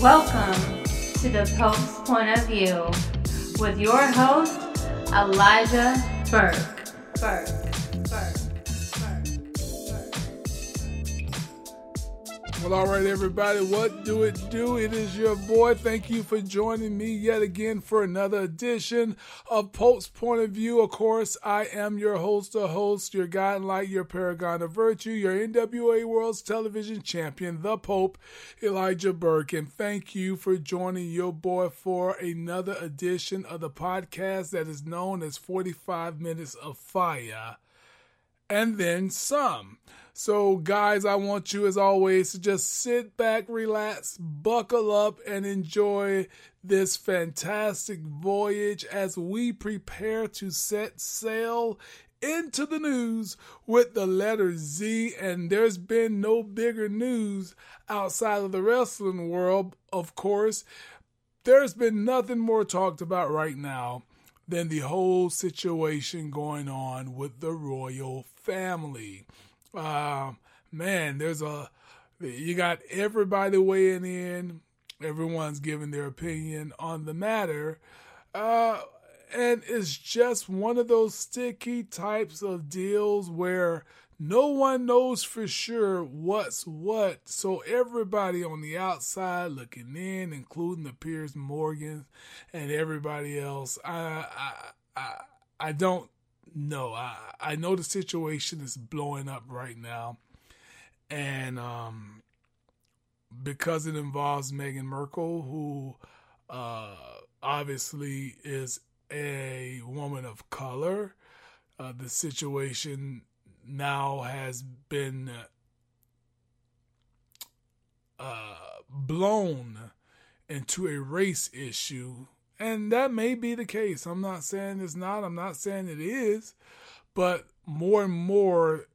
Welcome to the Pope's Point of View with your host, Elijah Burke. Well, all right, everybody, what do it do? It is your boy. Thank you for joining me yet again for another edition of Pope's Point of View. Of course, I am your host, your guide in light, your paragon of virtue, your NWA World's Television Champion, the Pope, Elijah Burke. And thank you for joining your boy for another edition of the podcast that is known as 45 Minutes of Fire and Then Some. So, guys, I want you, as always, to just sit back, relax, buckle up, and enjoy this fantastic voyage as we prepare to set sail into the news with the letter Z. And there's been no bigger news outside of the wrestling world, of course. There's been nothing more talked about right now than the whole situation going on with the royal family. Man, you got everybody weighing in. Everyone's giving their opinion on the matter. And it's just one of those sticky types of deals where no one knows for sure what's what. So everybody on the outside looking in, including the Piers Morgans and everybody else. I don't know. I know the situation is blowing up right now. And because it involves Meghan Markle, who obviously is a woman of color, the situation now has been blown into a race issue. And that may be the case. I'm not saying it's not. I'm not saying it is. But more and more,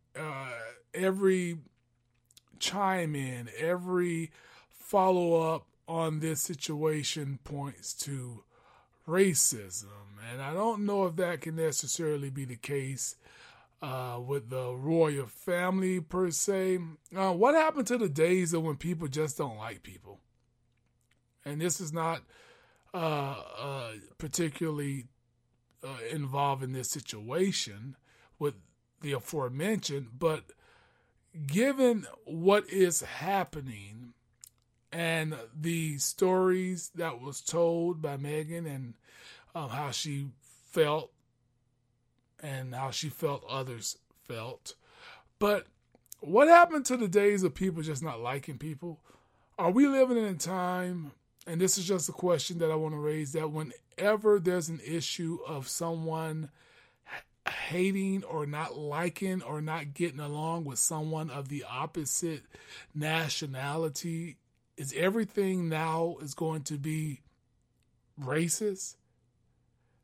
every chime in, every follow-up on this situation points to racism. And I don't know if that can necessarily be the case with the royal family, per se. What happened to the days of when people just don't like people? And this is not particularly involved in this situation with the aforementioned, but given what is happening and the stories that was told by Meghan and how she felt and how she felt others felt, but what happened to the days of people just not liking people? Are we living in a time? And this is just a question that I want to raise, that whenever there's an issue of someone hating or not liking or not getting along with someone of the opposite nationality, is everything now is going to be racist?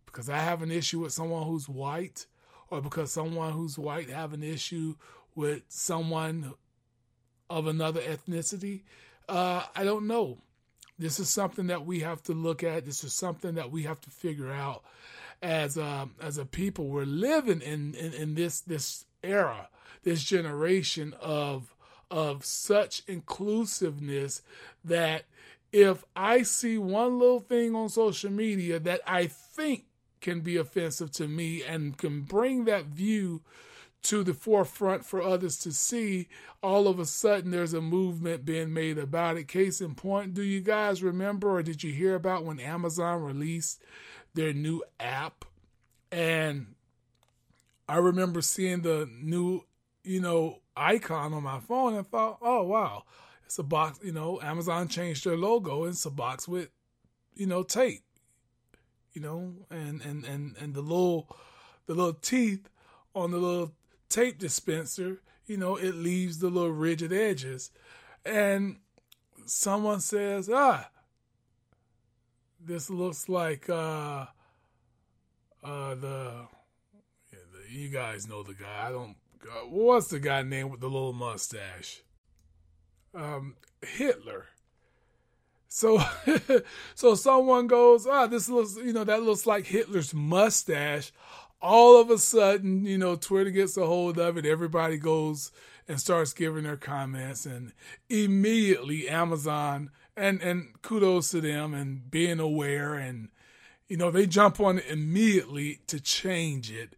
Because I have an issue with someone who's white, or because someone who's white have an issue with someone of another ethnicity? I don't know. This is something that we have to look at. This is something that we have to figure out as a people. We're living in this era, this generation of such inclusiveness that if I see one little thing on social media that I think can be offensive to me and can bring that view to the forefront for others to see, all of a sudden there's a movement being made about it. Case in point, do you guys remember or did you hear about when Amazon released their new app? And I remember seeing the new, icon on my phone and thought, oh, wow, it's a box, Amazon changed their logo. It's a box with, tape, and the little teeth on the little tape dispenser, it leaves the little rigid edges. And someone says, this looks like you guys know the guy. What's the guy named with the little mustache? Hitler. So someone goes, this looks, that looks like Hitler's mustache. All of a sudden, Twitter gets a hold of it. Everybody goes and starts giving their comments. And immediately Amazon And kudos to them and being aware, and they jump on it immediately to change it.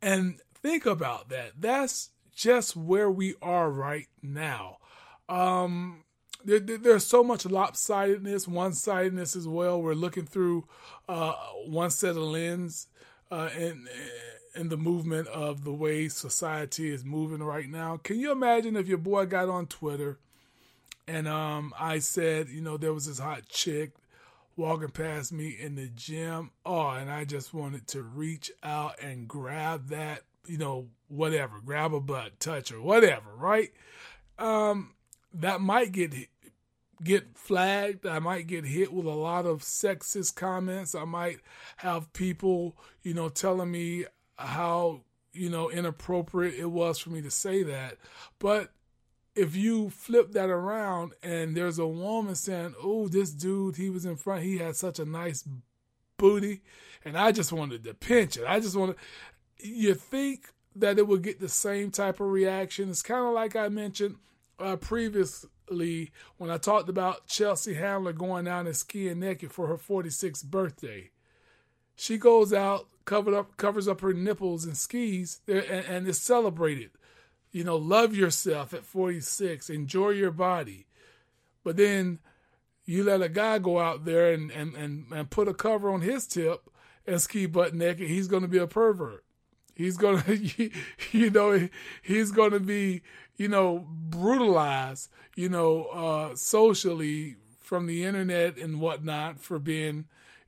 And think about that. That's just where we are right now. There's so much lopsidedness, one-sidedness as well. We're looking through one set of lens in the movement of the way society is moving right now. Can you imagine if your boy got on Twitter and I said, there was this hot chick walking past me in the gym. Oh, and I just wanted to reach out and grab that, whatever, grab a butt, touch her, whatever, right? That might get flagged. I might get hit with a lot of sexist comments. I might have people, telling me how, inappropriate it was for me to say that. But if you flip that around and there's a woman saying, oh, this dude, he was in front, he had such a nice booty, and I just wanted to pinch it. You think that it would get the same type of reaction. It's kind of like I mentioned previously when I talked about Chelsea Handler going out and skiing naked for her 46th birthday. She goes out, covers up her nipples and skis, and is celebrated. Love yourself at 46. Enjoy your body. But then you let a guy go out there and put a cover on his tip and ski butt naked. He's going to be a pervert. He's going to, he's going to be, brutalized, socially from the internet and whatnot for being,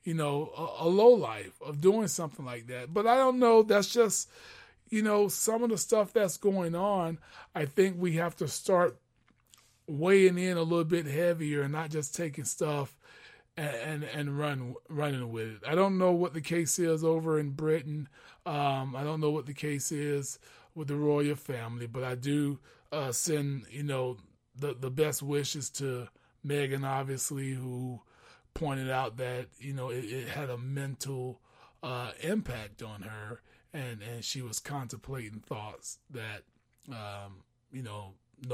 a lowlife of doing something like that. But I don't know. That's just... some of the stuff that's going on, I think we have to start weighing in a little bit heavier and not just taking stuff and running with it. I don't know what the case is over in Britain. I don't know what the case is with the royal family, but I do send, the best wishes to Meghan, obviously, who pointed out that, it had a mental impact on her. And she was contemplating thoughts that, no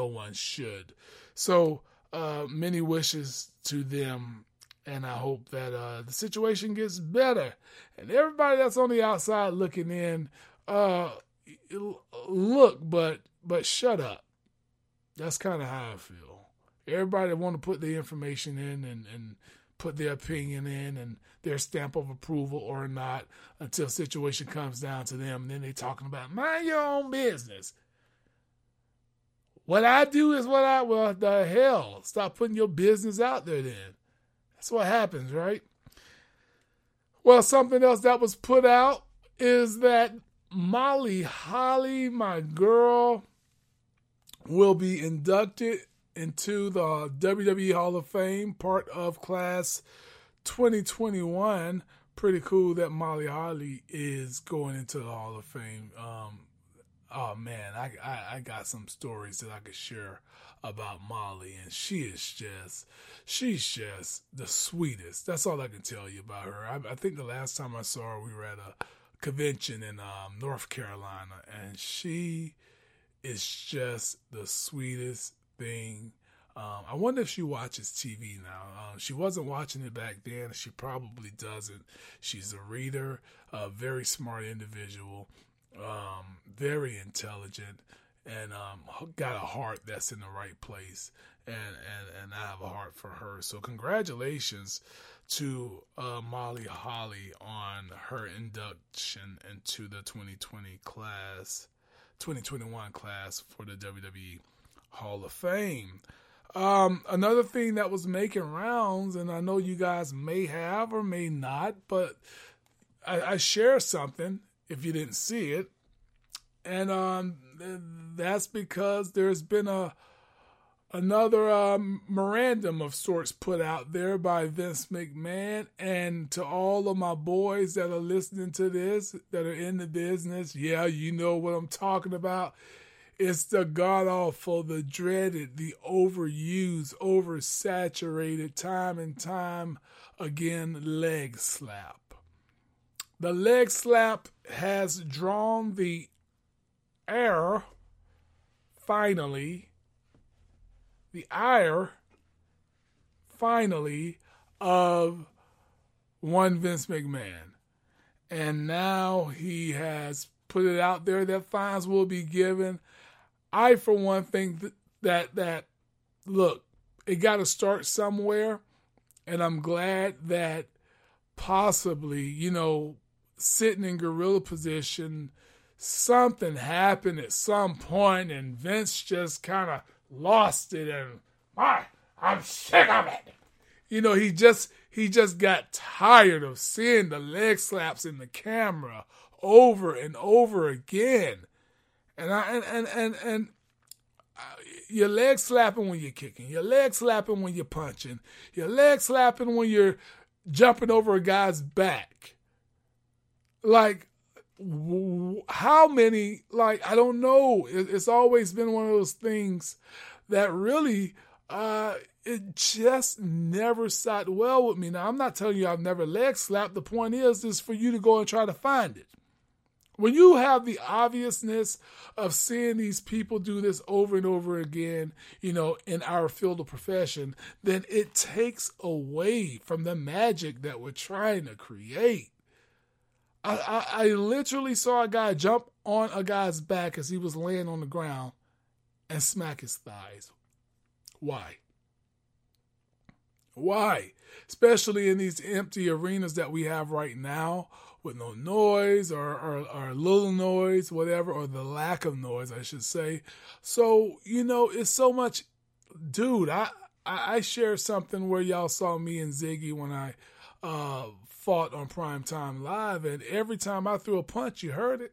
one should. So many wishes to them. And I hope that the situation gets better. And everybody that's on the outside looking in, look, but shut up. That's kind of how I feel. Everybody want to put their information in and put their opinion in and their stamp of approval or not until situation comes down to them. And then they talking about mind your own business. What I do is well, the hell, stop putting your business out there then. That's what happens, right? Well, something else that was put out is that Molly Holly, my girl, will be inducted into the WWE Hall of Fame, part of class 2021. Pretty cool that Molly Holly is going into the Hall of Fame. Oh man, I got some stories that I could share about Molly, and she's just the sweetest. That's all I can tell you about her. I think the last time I saw her, we were at a convention in North Carolina, and she is just the sweetest thing. I wonder if she watches TV now. She wasn't watching it back then. She probably doesn't. She's a reader, a very smart individual, very intelligent, and got a heart that's in the right place. And I have a heart for her. So congratulations to Molly Holly on her induction into the 2021 class for the WWE Hall of Fame. Another thing that was making rounds, and I know you guys may have or may not, but I share something if you didn't see it. And that's because there's been another memorandum of sorts put out there by Vince McMahon. And to all of my boys that are listening to this, that are in the business, yeah, you know what I'm talking about. It's the god-awful, the dreaded, the overused, oversaturated, time and time again, leg slap. The leg slap has drawn the ire, finally, finally, of one Vince McMahon. And now he has put it out there that fines will be given. I, for one, think that look, it got to start somewhere. And I'm glad that possibly, sitting in gorilla position, something happened at some point and Vince just kind of lost it and I'm sick of it. He just got tired of seeing the leg slaps in the camera over and over again. Your leg slapping when you're kicking, your leg slapping when you're punching, your leg slapping when you're jumping over a guy's back. Like, how many, I don't know. It's always been one of those things that really, it just never sat well with me. Now, I'm not telling you I've never leg slapped. The point is for you to go and try to find it. When you have the obviousness of seeing these people do this over and over again, in our field of profession, then it takes away from the magic that we're trying to create. I literally saw a guy jump on a guy's back as he was laying on the ground and smack his thighs. Why? Why? Especially in these empty arenas that we have right now, with no noise or little noise, whatever, or the lack of noise, I should say. So, it's so much, dude, I shared something where y'all saw me and Ziggy when I fought on Primetime Live, and every time I threw a punch, you heard it.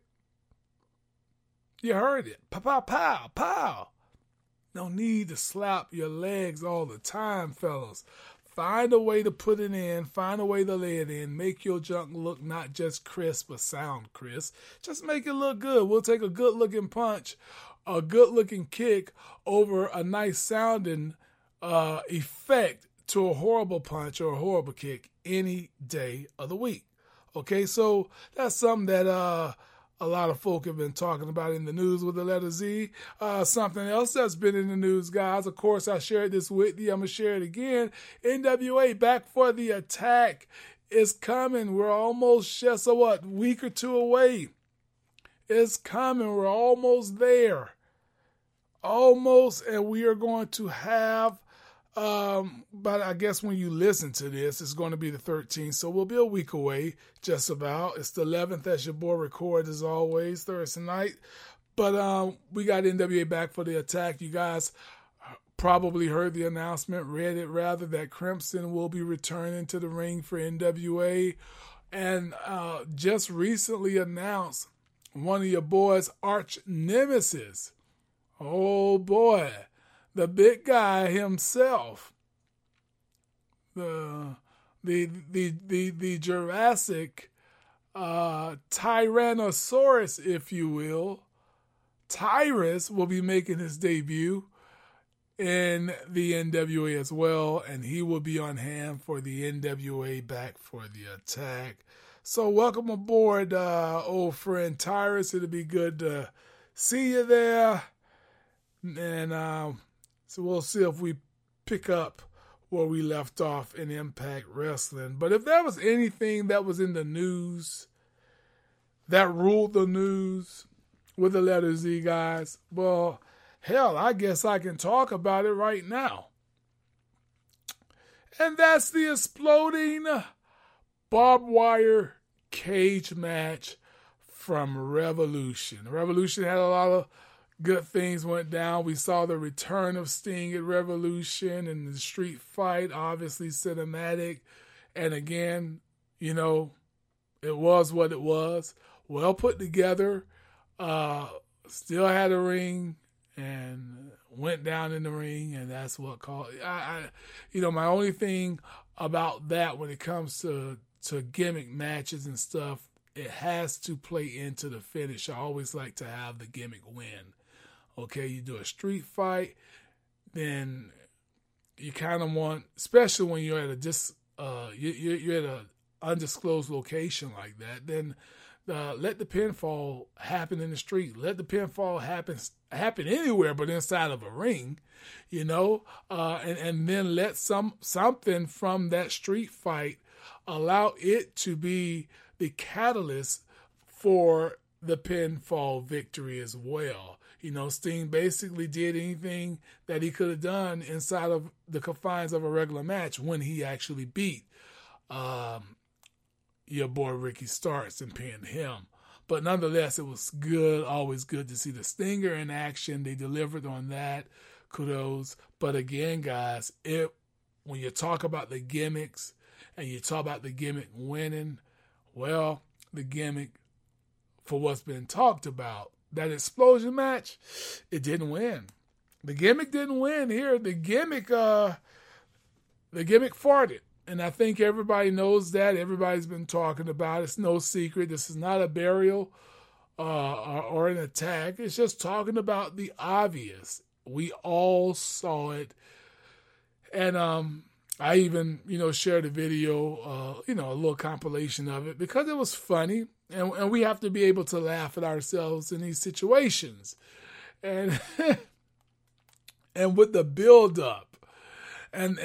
You heard it. Pow, pow, pow, pow. No need to slap your legs all the time, fellas. Find a way to put it in. Find a way to lay it in. Make your junk look not just crisp, but sound crisp. Just make it look good. We'll take a good-looking punch, a good-looking kick over a nice-sounding effect to a horrible punch or a horrible kick any day of the week. Okay, so that's something that a lot of folk have been talking about in the news with the letter Z. Something else that's been in the news, guys. Of course, I shared this with you. I'm going to share it again. NWA back for the attack is coming. We're almost just a week or two away. It's coming. We're almost there. Almost. And we are going to have, but I guess when you listen to this, it's going to be the 13th. So we'll be a week away, just about. It's the 11th as your boy records, as always, Thursday night. But we got NWA back for the attack. You guys probably heard the announcement, read it rather, that Crimson will be returning to the ring for NWA. And just recently announced one of your boys' arch nemesis. Oh, boy. The big guy himself, the Jurassic Tyrannosaurus, if you will, Tyrus will be making his debut in the NWA as well, and he will be on hand for the NWA back for the attack. So welcome aboard, old friend Tyrus. It'll be good to see you there, and so we'll see if we pick up where we left off in Impact Wrestling. But if there was anything that was in the news that ruled the news with the letter Z, guys, well, hell, I guess I can talk about it right now. And that's the exploding barbed wire cage match from Revolution. Revolution had a lot of good things went down. We saw the return of Sting at Revolution and the street fight, obviously cinematic. And again, it was what it was. Well put together. Still had a ring and went down in the ring. And that's what caused it. My only thing about that when it comes to gimmick matches and stuff, it has to play into the finish. I always like to have the gimmick win. Okay, you do a street fight, then you kind of want, especially when you're at a undisclosed location like that, then Let the pinfall happen in the street. Let the pinfall happen anywhere but inside of a ring, you know. And then let something from that street fight, allow it to be the catalyst for the pinfall victory as well. You know, Sting basically did anything that he could have done inside of the confines of a regular match when he actually beat your boy Ricky Starks and pinned him. But nonetheless, it was good, always good to see the Stinger in action. They delivered on that. Kudos. But again, guys, when you talk about the gimmicks and you talk about the gimmick winning, well, the gimmick for what's been talked about, that explosion match, it didn't win. The gimmick didn't win here. The gimmick farted. And I think everybody knows that. Everybody's been talking about it. It's no secret. This is not a burial or an attack. It's just talking about the obvious. We all saw it. And I even, shared a video, a little compilation of it because it was funny. And we have to be able to laugh at ourselves in these situations. And with the build-up. And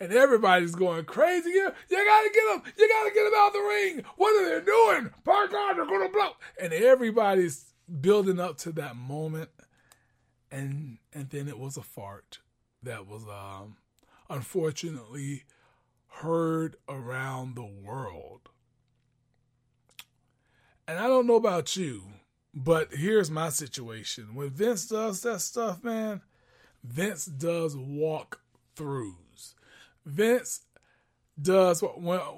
everybody's going crazy. You gotta get them. You gotta get them out of the ring. What are they doing? By God, they're gonna blow. And everybody's building up to that moment, and then it was a fart that was unfortunately heard around the world. And I don't know about you, but here's my situation: when Vince does that stuff, man, Vince does walk throughs. Vince does,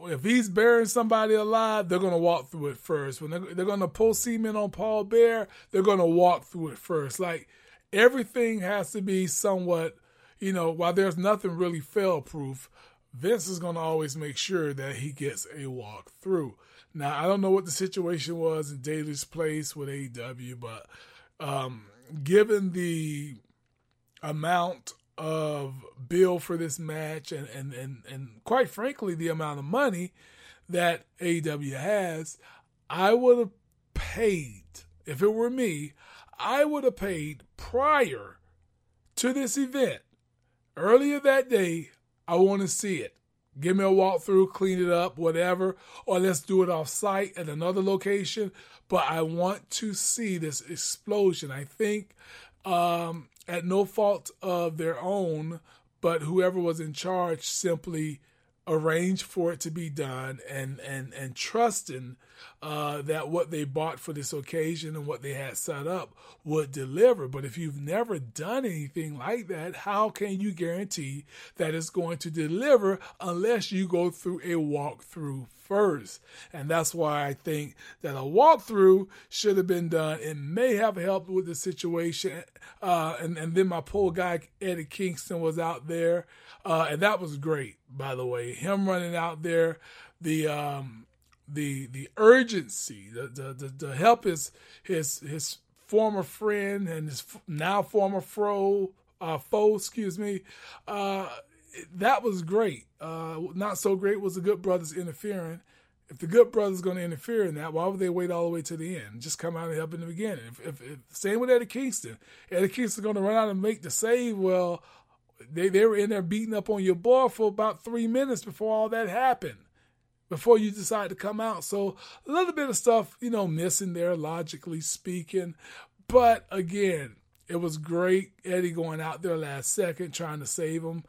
if he's burying somebody alive, they're going to walk through it first. When they're going to pull cement on Paul Bear, they're going to walk through it first. Like, everything has to be somewhat, while there's nothing really fail-proof, Vince is going to always make sure that he gets a walk through. Now, I don't know what the situation was in Daly's place with AEW, but given the amount of bill for this match and quite frankly the amount of money that AEW has, I would have paid, if it were me, I would have paid prior to this event. Earlier that day, I want to see it. Give me a walkthrough, clean it up, whatever, or let's do it off site at another location. But I want to see this explosion. I think at no fault of their own, but whoever was in charge simply arranged for it to be done and trusting that what they bought for this occasion and what they had set up would deliver. But if you've never done anything like that, how can you guarantee that it's going to deliver unless you go through a walkthrough first? And that's why I think that a walkthrough should have been done. It may have helped with the situation. And then my poor guy, Eddie Kingston, was out there. And that was great, by the way. Him running out there, the urgency, the help his former friend and his now former foe, that was great. Not so great was the Good Brothers interfering. If the Good Brothers going to interfere in that, why would they wait all the way to the end? Just come out and help in the beginning. If same with Eddie Kingston. Eddie Kingston's going to run out and make the save. Well, they were in there beating up on your boy for about 3 minutes before all that happened, before you decide to come out. So a little bit of stuff, missing there, logically speaking. But again, it was great. Eddie going out there last second, trying to save him.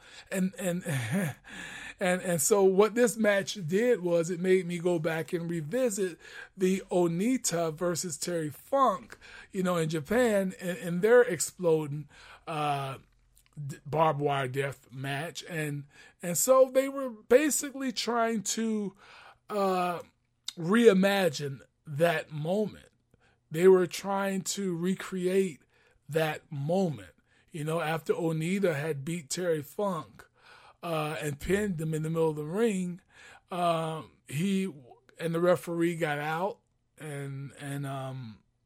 And so what this match did was it made me go back and revisit the Onita versus Terry Funk, in Japan, and their exploding, barbed wire death match, and so they were basically trying to reimagine that moment. They were trying to recreate that moment, after Onita had beat Terry Funk and pinned him in the middle of the ring. He and the referee got out, and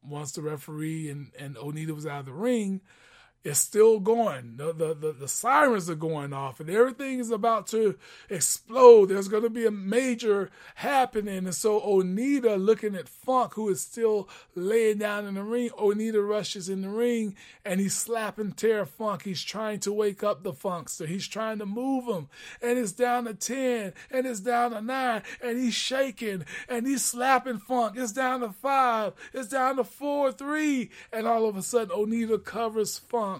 once the referee and Onita was out of the ring, It's still going. The sirens are going off and everything is about to explode. There's going to be a major happening. And so Onita, looking at Funk, who is still laying down in the ring, Onita rushes in the ring and he's slapping Terry Funk. He's trying to wake up the Funkster. He's trying to move him. And it's down to 10 and it's down to 9 and he's shaking and he's slapping Funk. It's down to 5. It's down to 4-3. And all of a sudden Onita covers Funk.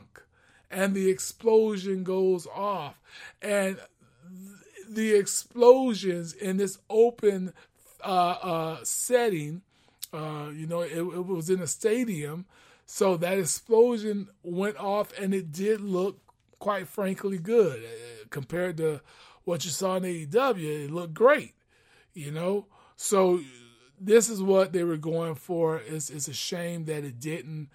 And the explosion goes off, and the explosions in this open setting, it was in a stadium, so that explosion went off, and it did look, quite frankly, good compared to what you saw in AEW. It looked great, so this is what they were going for. It's a shame that it didn't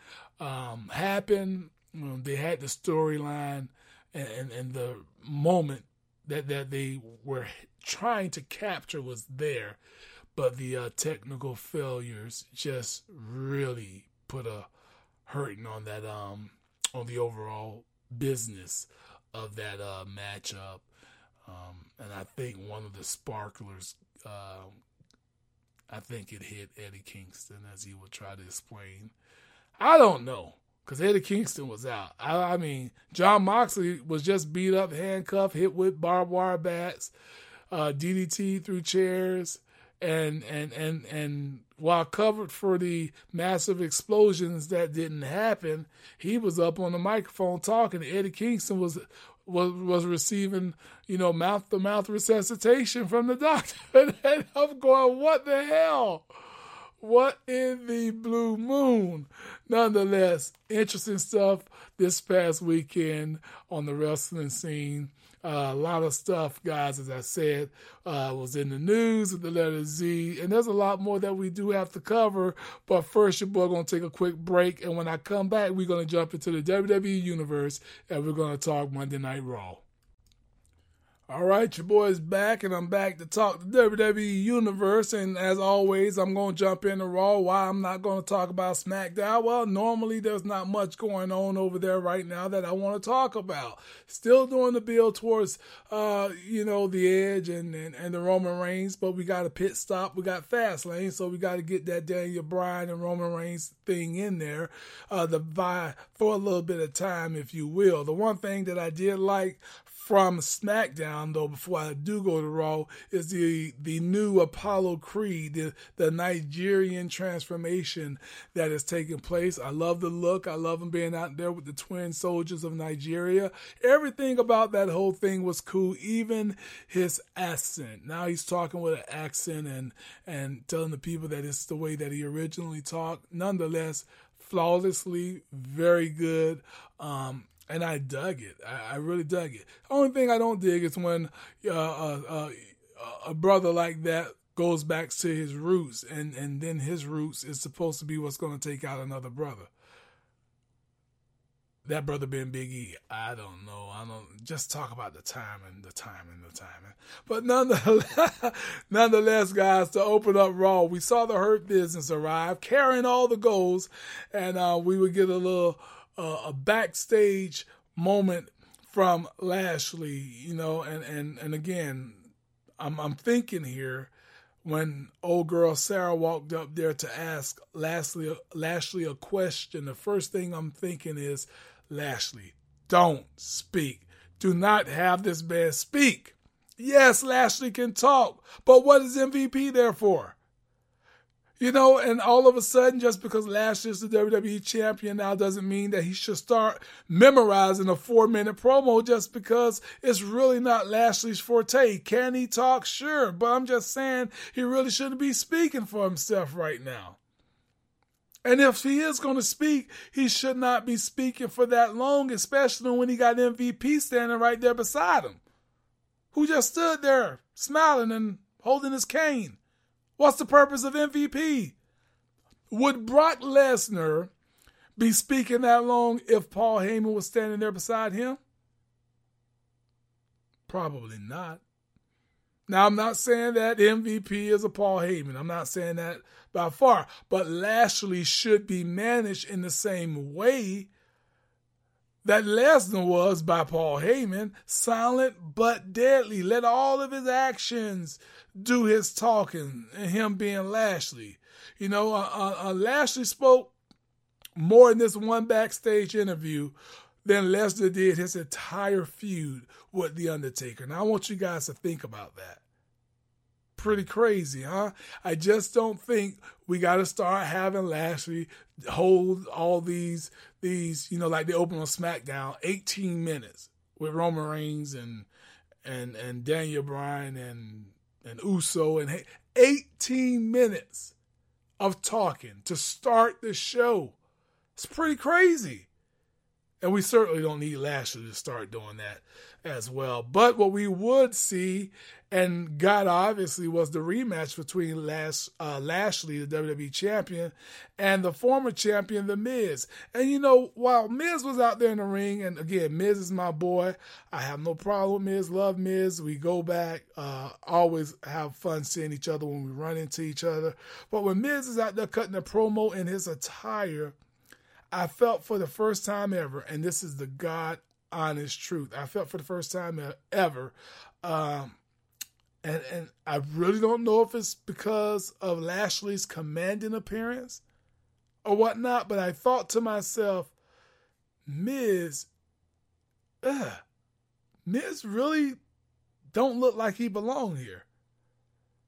happen. They had the storyline and the moment that they were trying to capture was there, but the technical failures just really put a hurting on that on the overall business of that matchup. And I think one of the sparklers, I think it hit Eddie Kingston, as he would try to explain. I don't know. Because Eddie Kingston was out. I mean, John Moxley was just beat up, handcuffed, hit with barbed wire bats, DDT through chairs, and while covered for the massive explosions that didn't happen, he was up on the microphone talking. Eddie Kingston was receiving, mouth to mouth resuscitation from the doctor. And I'm going, what the hell? What in the blue moon? Nonetheless, interesting stuff this past weekend on the wrestling scene. A lot of stuff, guys, as I said, was in the news with the letter Z. And there's a lot more that we do have to cover. But first, your boy going to take a quick break. And when I come back, we're going to jump into the WWE universe. And we're going to talk Monday Night Raw. All right, your boy's back, and I'm back to talk the WWE Universe, and as always, I'm going to jump into Raw. Why I'm not going to talk about SmackDown? Well, normally there's not much going on over there right now that I want to talk about. Still doing the build towards, the Edge and the Roman Reigns, but we got a pit stop. We got Fastlane, so we got to get that Daniel Bryan and Roman Reigns thing in there for a little bit of time, if you will. The one thing that I did like from SmackDown, though, before I do go to Raw, is the new Apollo Creed, the Nigerian transformation that is taking place. I love the look. I love him being out there with the twin soldiers of Nigeria. Everything about that whole thing was cool, even his accent. Now he's talking with an accent and telling the people that it's the way that he originally talked. Nonetheless, flawlessly, very good. And I dug it. I really dug it. The only thing I don't dig is when a brother like that goes back to his roots, and then his roots is supposed to be what's going to take out another brother. That brother being Big E. I don't know. Just talk about the timing. But nonetheless, guys, to open up Raw, we saw the Hurt Business arrive, carrying all the goals, and we would get a backstage moment from Lashley, and again, I'm thinking here when old girl Sarah walked up there to ask Lashley a question. The first thing I'm thinking is, Lashley, don't speak. Do not have this man speak. Yes, Lashley can talk, but what is MVP there for? And all of a sudden, just because Lashley is the WWE champion now doesn't mean that he should start memorizing a 4-minute promo just because it's really not Lashley's forte. Can he talk? Sure. But I'm just saying he really shouldn't be speaking for himself right now. And if he is going to speak, he should not be speaking for that long, especially when he got MVP standing right there beside him, who just stood there smiling and holding his cane. What's the purpose of MVP? Would Brock Lesnar be speaking that long if Paul Heyman was standing there beside him? Probably not. Now, I'm not saying that MVP is a Paul Heyman. I'm not saying that by far. But Lashley should be managed in the same way that Lesnar was, by Paul Heyman, silent but deadly. Let all of his actions do his talking, and him being Lashley. You know, Lashley spoke more in this one backstage interview than Lesnar did his entire feud with The Undertaker. And I want you guys to think about that. Pretty crazy, huh? I just don't think we got to start having Lashley hold all these, you know, like they open on SmackDown, 18 minutes with Roman Reigns and Daniel Bryan and Uso, and 18 minutes of talking to start the show. It's pretty crazy. And we certainly don't need Lashley to start doing that as well. But what we would see, and God obviously, was the rematch between Lashley, the WWE champion, and the former champion, The Miz. And you know, while Miz was out there in the ring, and again, Miz is my boy. I have no problem with Miz. Love Miz. We go back. Always have fun seeing each other when we run into each other. But when Miz is out there cutting a promo in his attire, I felt for the first time ever, and this is the God honest truth, I felt for the first time ever, and I really don't know if it's because of Lashley's commanding appearance or whatnot, but I thought to myself, Miz really don't look like he belong here.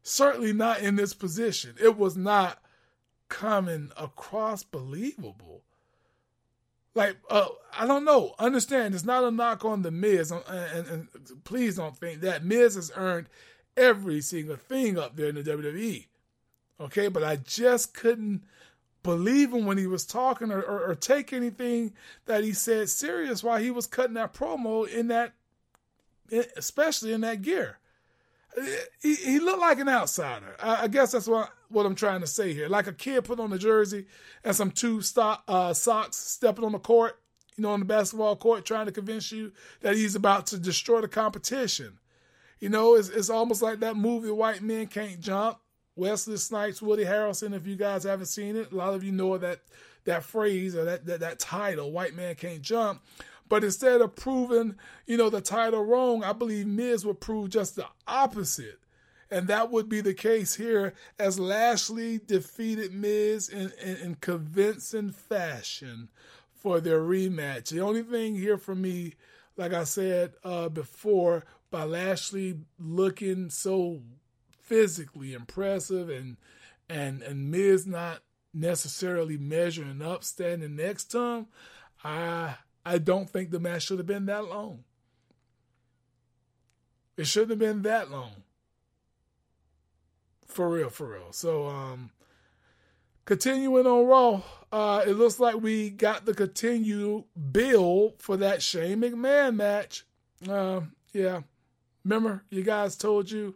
Certainly not in this position. It was not coming across believable. Like, I don't know. Understand, it's not a knock on The Miz. And please don't think that. Miz has earned every single thing up there in the WWE. Okay? But I just couldn't believe him when he was talking or take anything that he said serious while he was cutting that promo in that, especially in that gear. He looked like an outsider. I guess that's what I'm trying to say here. Like a kid put on a jersey and some two socks stepping on the court, you know, on the basketball court, trying to convince you that he's about to destroy the competition. You know, it's almost like that movie, White Men Can't Jump. Wesley Snipes, Woody Harrelson, if you guys haven't seen it, a lot of you know that phrase or that title, White Man Can't Jump. But instead of proving, you know, the title wrong, I believe Miz would prove just the opposite. And that would be the case here as Lashley defeated Miz in convincing fashion for their rematch. The only thing here for me, like I said before, by Lashley looking so physically impressive and Miz not necessarily measuring up, standing next to him, I don't think the match should have been that long. It shouldn't have been that long. For real. So, continuing on Raw, it looks like we got the continued build for that Shane McMahon match. Yeah. Remember, you guys told you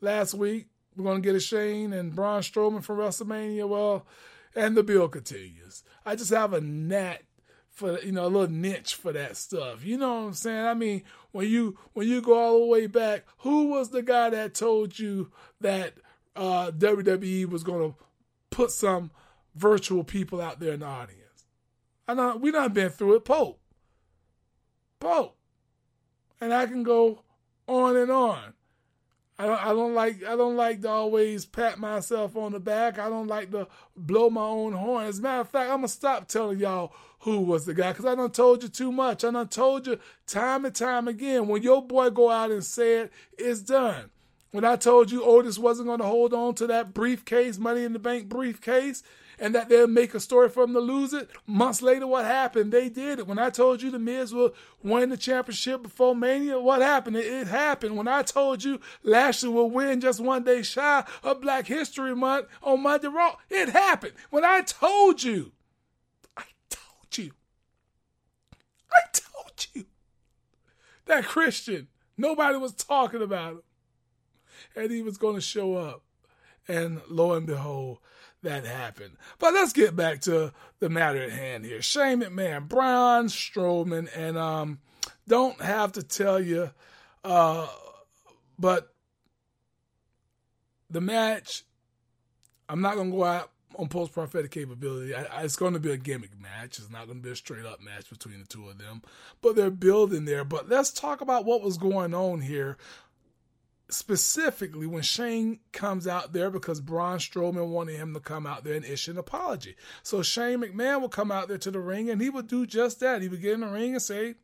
last week we're going to get a Shane and Braun Strowman from WrestleMania. Well, and the build continues. I just have a knack for, you know, a little niche for that stuff. You know what I'm saying? I mean, when you go all the way back, who was the guy that told you that WWE was going to put some virtual people out there in the audience? I know we done been through it. Pope. And I can go on and on. I don't like to always pat myself on the back. I don't like to blow my own horn. As a matter of fact, I'm going to stop telling y'all who was the guy, because I done told you too much. I done told you time and time again, when your boy go out and say it, it's done. When I told you Otis wasn't going to hold on to that briefcase, Money in the Bank briefcase, and that they'll make a story for him to lose it, months later, what happened? They did it. When I told you The Miz will win the championship before Mania, what happened? It happened. When I told you Lashley will win just one day shy of Black History Month on Monday Raw, it happened. When I told you that Christian, nobody was talking about him, and he was going to show up. And lo and behold, that happened. But let's get back to the matter at hand here. Shane McMahon, Braun Strowman, and don't have to tell you, but the match, I'm not going to go out on Paul's prophetic capability. It's going to be a gimmick match. It's not going to be a straight up match between the two of them, but they're building there. But let's talk about what was going on here. Specifically when Shane comes out there, because Braun Strowman wanted him to come out there and issue an apology. So Shane McMahon would come out there to the ring and he would do just that. He would get in the ring and say,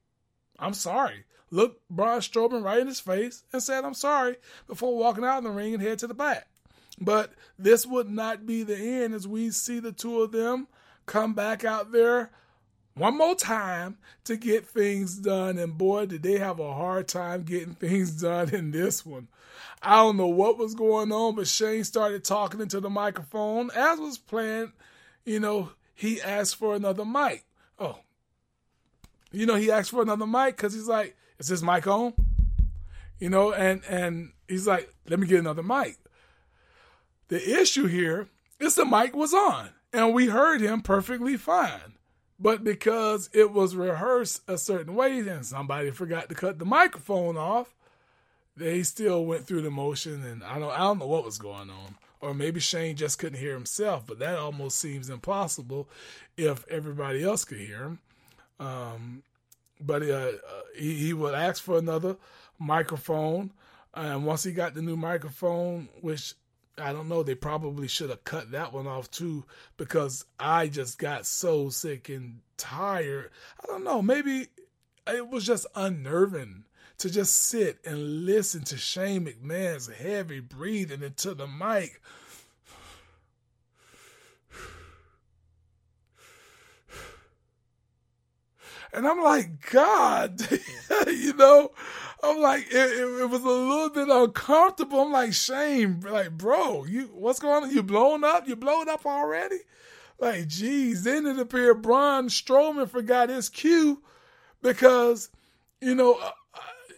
"I'm sorry." Look Braun Strowman right in his face and said, "I'm sorry," before walking out in the ring and head to the back. But this would not be the end, as we see the two of them come back out there one more time to get things done. And boy, did they have a hard time getting things done in this one. I don't know what was going on, but Shane started talking into the microphone. As was planned, he asked for another mic. Oh, he asked for another mic because he's like, "Is this mic on?" And he's like, "Let me get another mic." The issue here is the mic was on and we heard him perfectly fine. But because it was rehearsed a certain way and somebody forgot to cut the microphone off, they still went through the motion, and I don't know what was going on. Or maybe Shane just couldn't hear himself, but that almost seems impossible if everybody else could hear him. But he would ask for another microphone, and once he got the new microphone, which I don't know, they probably should have cut that one off too, because I just got so sick and tired. I don't know, maybe it was just unnerving to just sit and listen to Shane McMahon's heavy breathing into the mic. And I'm like, God, I'm like, it was a little bit uncomfortable. I'm like, Shane, like, bro, what's going on? You blown up already? Like, geez. Then it appeared Braun Strowman forgot his cue because,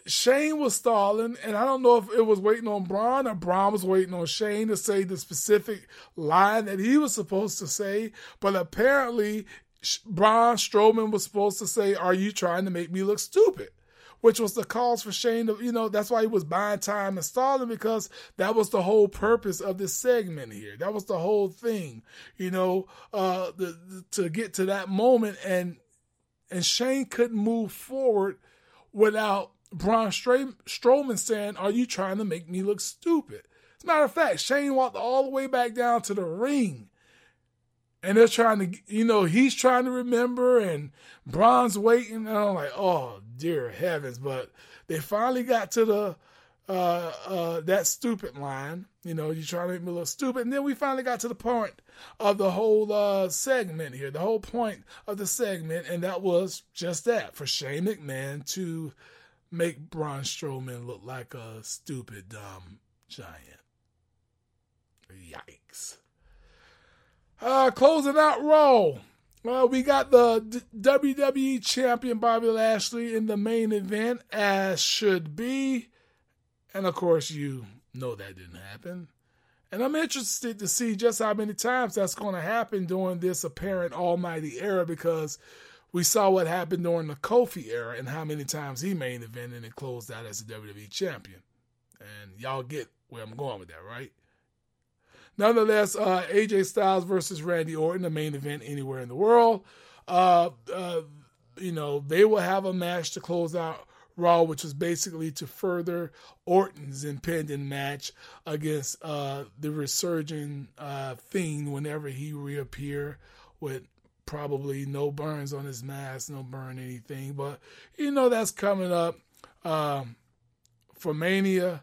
Shane was stalling, and I don't know if it was waiting on Braun or Braun was waiting on Shane to say the specific line that he was supposed to say, but apparently Braun Strowman was supposed to say, "Are you trying to make me look stupid?" Which was the cause for Shane to, that's why he was buying time and stalling, because that was the whole purpose of this segment here. That was the whole thing, to get to that moment. And Shane couldn't move forward without Braun Strowman saying, "Are you trying to make me look stupid?" As a matter of fact, Shane walked all the way back down to the ring. And they're trying to, he's trying to remember, and Braun's waiting. And I'm like, oh, dear heavens. But they finally got to the that stupid line. You're trying to make me look stupid. And then we finally got to the point of the whole segment here, the whole point of the segment. And that was just that, for Shane McMahon to make Braun Strowman look like a stupid, dumb giant. Yikes. Closing out Raw. We got the WWE Champion Bobby Lashley in the main event, as should be. And of course, that didn't happen. And I'm interested to see just how many times that's going to happen during this apparent almighty era, because we saw what happened during the Kofi era and how many times he main evented and closed out as the WWE Champion. And y'all get where I'm going with that, right? Nonetheless, AJ Styles versus Randy Orton, the main event anywhere in the world. They will have a match to close out Raw, which was basically to further Orton's impending match against the resurgent Fiend whenever he reappear with probably no burns on his mask, no burn anything. But, that's coming up for Mania.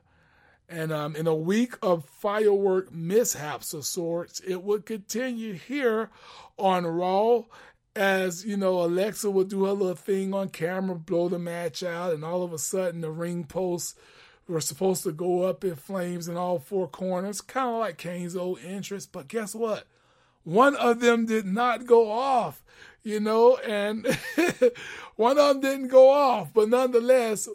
And in a week of firework mishaps of sorts, it would continue here on Raw as, Alexa would do her little thing on camera, blow the match out, and all of a sudden the ring posts were supposed to go up in flames in all four corners, kind of like Kane's old entrance. But guess what? One of them did not go off, and one of them didn't go off, but nonetheless,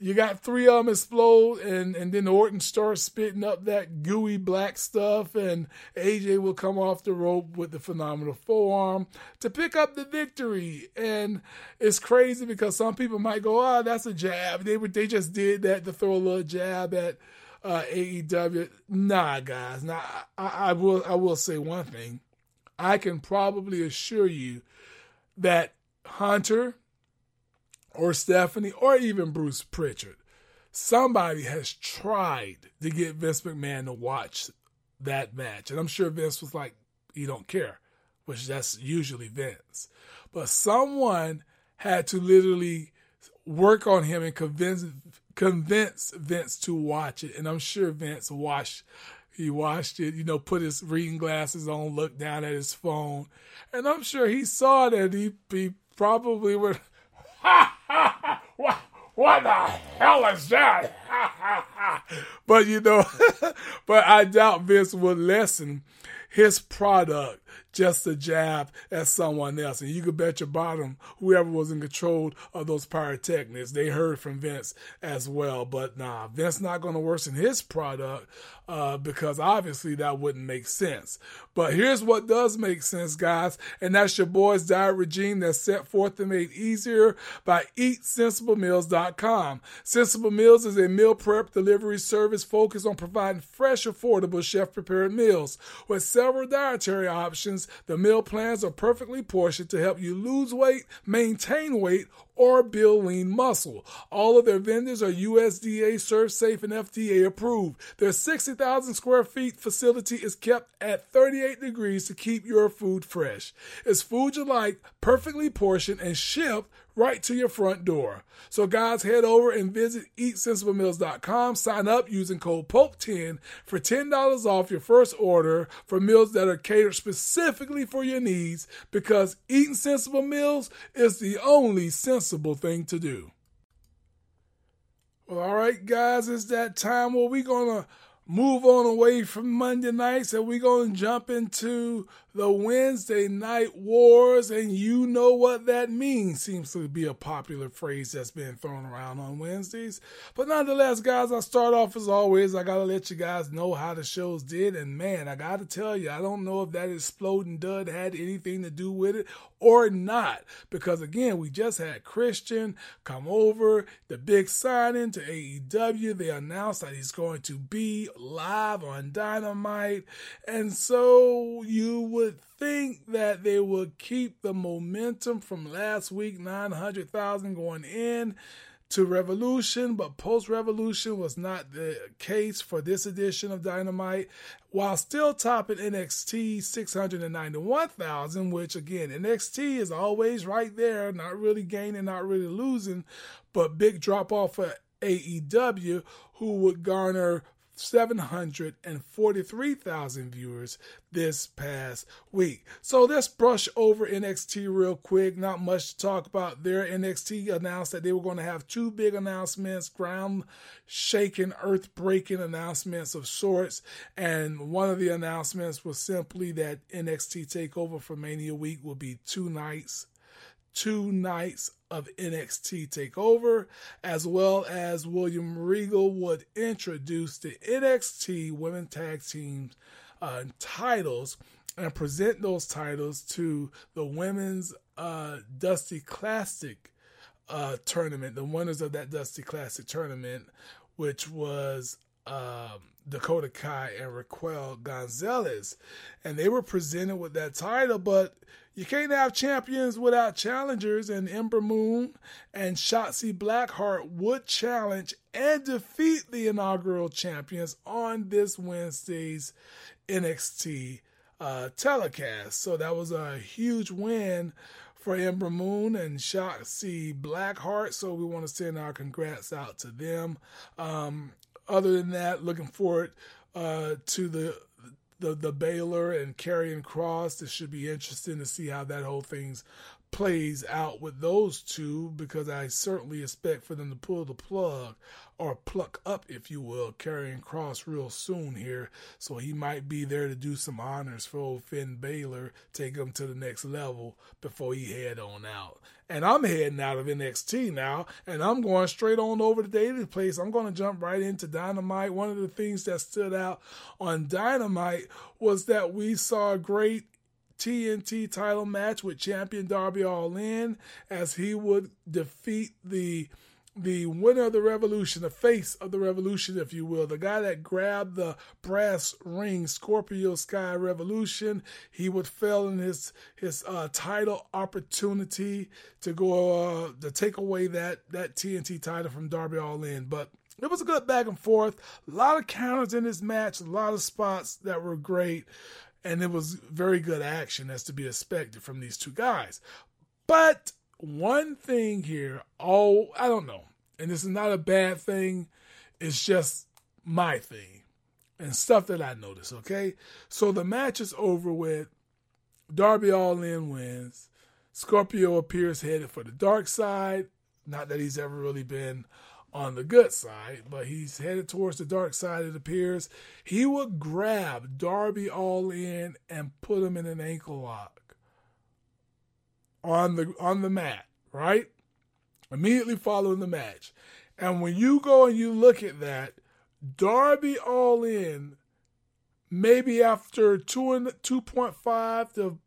you got three of them explode, and then Orton starts spitting up that gooey black stuff, and AJ will come off the rope with the phenomenal forearm to pick up the victory. And it's crazy because some people might go, "Oh, that's a jab." They just did that to throw a little jab at AEW. Nah, guys. Nah, I will say one thing. I can probably assure you that Hunter or Stephanie or even Bruce Pritchard, somebody has tried to get Vince McMahon to watch that match. And I'm sure Vince was like, you don't care, which that's usually Vince. But someone had to literally work on him and convince Vince to watch it. And I'm sure Vince watched it, you know, put his reading glasses on, looked down at his phone. And I'm sure he saw that he probably would, ha, ha, ha, what the hell is that? Ha, ha, ha. But, you know, but I doubt Vince would lessen his product just a jab at someone else. And you could bet your bottom, whoever was in control of those pyrotechnics, they heard from Vince as well. But nah, Vince not going to worsen his product because obviously that wouldn't make sense. But here's what does make sense, guys. And that's your boy's diet regime that's set forth and made easier by EatSensibleMeals.com. Sensible Meals is a meal prep delivery service focused on providing fresh, affordable, chef-prepared meals with several dietary options. The meal plans are perfectly portioned to help you lose weight, maintain weight, or build lean muscle. All of their vendors are USDA, SurfSafe, and FDA approved. Their 60,000 square feet facility is kept at 38 degrees to keep your food fresh. It's food you like, perfectly portioned, and shipped right to your front door. So guys, head over and visit EatSensibleMeals.com. Sign up using code POPE10 for $10 off your first order for meals that are catered specifically for your needs, because eating sensible meals is the only sensible thing to do. Well, all right, guys, it's that time where we're going to move on away from Monday nights, and we're going to jump into the Wednesday night wars. And you know what that means. Seems to be a popular phrase that's been thrown around on Wednesdays. But nonetheless, guys, I start off as always. I got to let you guys know how the shows did. And man, I got to tell you, I don't know if that exploding dud had anything to do with it or not. Because again, we just had Christian come over, the big signing to AEW. They announced that he's going to be live on Dynamite, and so you would think that they would keep the momentum from last week, 900,000 going in to Revolution, but post-Revolution was not the case for this edition of Dynamite, while still topping NXT 691,000, which again, NXT is always right there, not really gaining, not really losing, but big drop off for AEW, who would garner 743,000 viewers this past week. So let's brush over NXT real quick. Not much to talk about there. NXT announced that they were going to have two big announcements, ground-shaking, earth-breaking announcements of sorts. And one of the announcements was simply that NXT TakeOver for Mania Week will be two nights of NXT TakeOver, as well as William Regal would introduce the NXT Women's Tag Team titles and present those titles to the Women's Dusty Classic tournament, the winners of that Dusty Classic tournament, which was Dakota Kai and Raquel Gonzalez. And they were presented with that title, but you can't have champions without challengers, and Ember Moon and Shotzi Blackheart would challenge and defeat the inaugural champions on this Wednesday's NXT telecast. So that was a huge win for Ember Moon and Shotzi Blackheart. So we want to send our congrats out to them. Other than that, looking forward to the Baylor and Karrion Kross. This should be interesting to see how that whole thing plays out with those two, because I certainly expect for them to pull the plug, or pluck up, if you will, Karrion Kross real soon here. So he might be there to do some honors for old Finn Baylor, take him to the next level before he head on out. And I'm heading out of NXT now, and I'm going straight on over to Daily's Place. I'm going to jump right into Dynamite. One of the things that stood out on Dynamite was that we saw a great TNT title match with champion Darby Allin, as he would defeat the the winner of the Revolution, the face of the Revolution, if you will, the guy that grabbed the brass ring, Scorpio Sky Revolution, he would fail in his title opportunity to go to take away that TNT title from Darby Allin. But it was a good back and forth, a lot of counters in this match, a lot of spots that were great, and it was very good action as to be expected from these two guys. But one thing here, I don't know, and this is not a bad thing, it's just my thing and stuff that I noticed, okay? So the match is over with, Darby Allin wins, Scorpio appears headed for the dark side, not that he's ever really been on the good side, but he's headed towards the dark side, it appears. He will grab Darby Allin and put him in an ankle lock on the mat, right? Immediately following the match. And when you go and you look at that, Darby Allin, maybe after 2.5 to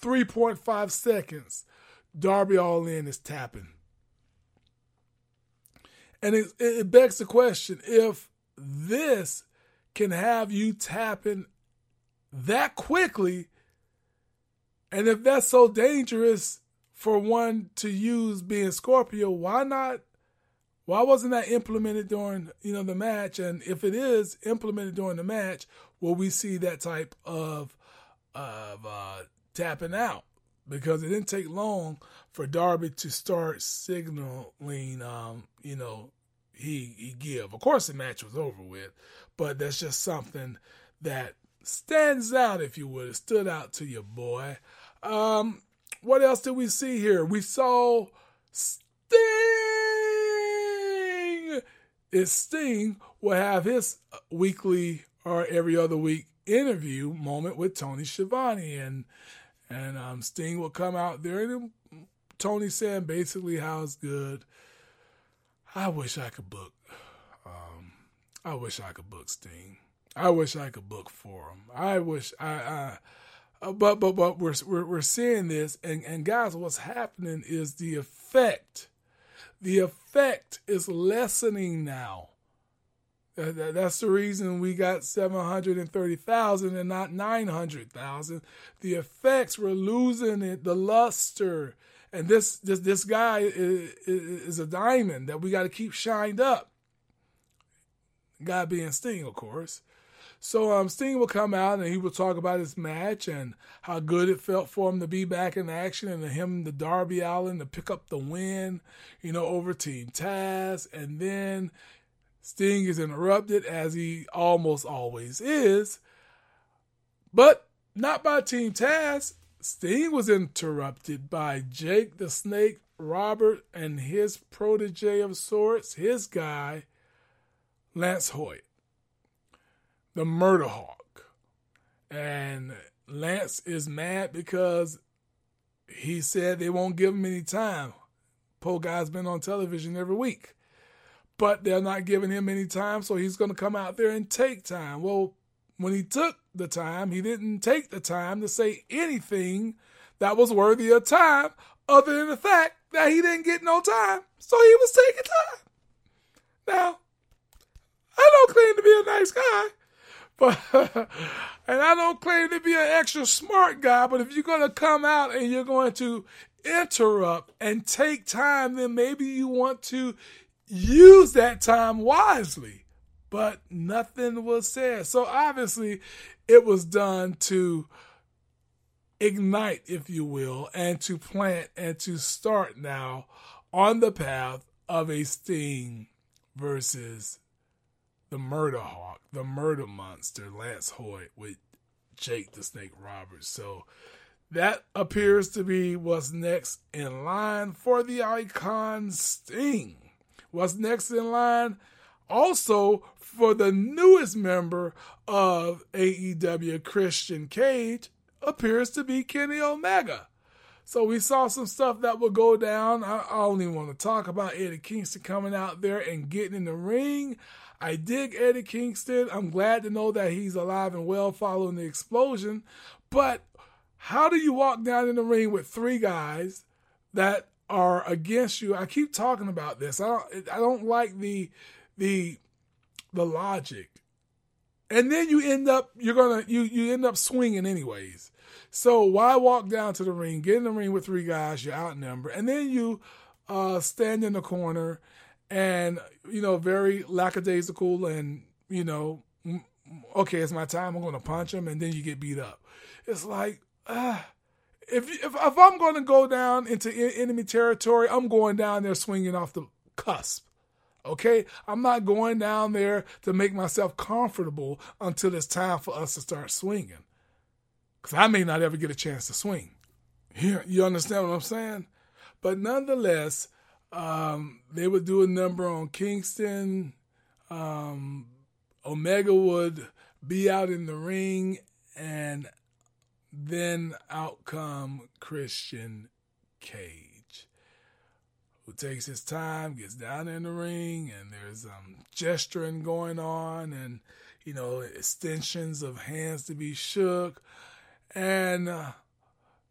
3.5 seconds, Darby Allin is tapping. And it begs the question, if this can have you tapping that quickly, and if that's so dangerous for one to use being Scorpio, why not? Why wasn't that implemented during, the match? And if it is implemented during the match, will we see that type of tapping out? Because it didn't take long for Darby to start signaling, he give. Of course, the match was over with, but that's just something that stands out, if you would. It stood out to your boy. What else did we see here? We saw Sting. It's Sting will have his weekly or every other week interview moment with Tony Schiavone. And Sting will come out there and Tony saying basically how it's good. I wish I could book. I wish I could book Sting. I wish I could book for him. I wish but we're seeing this, and guys, what's happening is the effect. The effect is lessening now. That's the reason we got 730,000 and not 900,000. The effects, we're losing it, the luster, and this guy is a diamond that we got to keep shined up. Guy being Sting, of course. So Sting will come out and he will talk about his match and how good it felt for him to be back in action and the Darby Allin to pick up the win, over Team Taz. And then Sting is interrupted, as he almost always is, but not by Team Taz. Sting was interrupted by Jake the Snake Robert and his protege of sorts, his guy, Lance Hoyt, the Murder Hawk. And Lance is mad because he said they won't give him any time. Poor guy's been on television every week, but they're not giving him any time, so he's going to come out there and take time. Well, when he took the time, he didn't take the time to say anything that was worthy of time, other than the fact that he didn't get no time, so he was taking time. Now, I don't claim to be a nice guy, but and I don't claim to be an extra smart guy, but if you're going to come out and you're going to interrupt and take time, then maybe you want to use that time wisely. But nothing was said. So obviously it was done to ignite, if you will, and to plant and to start now on the path of a Sting versus the Murder Hawk, the Murder Monster, Lance Hoyt, with Jake the Snake Roberts. So that appears to be what's next in line for the Icon Sting. What's next in line also for the newest member of AEW, Christian Cage, appears to be Kenny Omega. So we saw some stuff that will go down. I don't even want to talk about Eddie Kingston coming out there and getting in the ring. I dig Eddie Kingston. I'm glad to know that he's alive and well following the explosion. But how do you walk down in the ring with three guys that are against you. I keep talking about this. I don't like the logic. And then you end up, you end up swinging anyways. So why walk down to the ring, get in the ring with three guys, you're outnumbered, and then you stand in the corner and, very lackadaisical and, okay, it's my time, I'm going to punch him, and then you get beat up. It's like, if I'm going to go down into enemy territory, I'm going down there swinging off the cusp. Okay, I'm not going down there to make myself comfortable until it's time for us to start swinging, because I may not ever get a chance to swing. You understand what I'm saying? But nonetheless, they would do a number on Kingston. Omega would be out in the ring, and then out come Christian Cage, who takes his time, gets down in the ring, and there's gesturing going on, and extensions of hands to be shook, and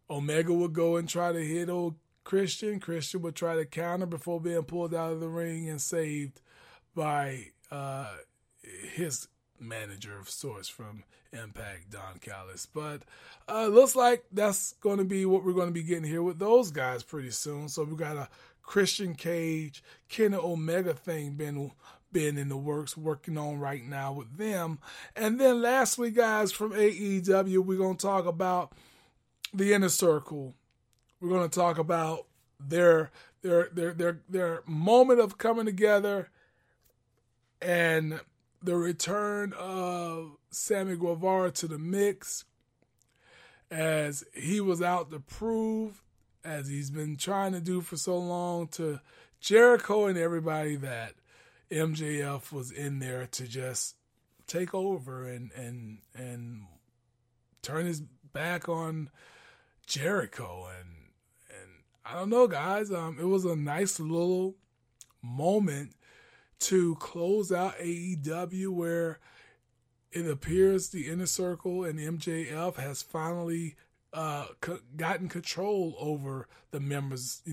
Omega would go and try to hit old Christian. Christian would try to counter before being pulled out of the ring and saved by his manager of sorts from Impact, Don Callis. But looks like that's going to be what we're going to be getting here with those guys pretty soon. So we got a Christian Cage, Kenny Omega thing been in the works, working on right now with them. And then lastly, guys, from AEW, we're going to talk about the Inner Circle. We're going to talk about their moment of coming together and the return of Sammy Guevara to the mix, as he was out to prove, as he's been trying to do for so long, to Jericho and everybody, that MJF was in there to just take over and turn his back on Jericho. And I don't know, guys, it was a nice little moment to close out AEW, where it appears the Inner Circle and MJF has finally gotten control over the members,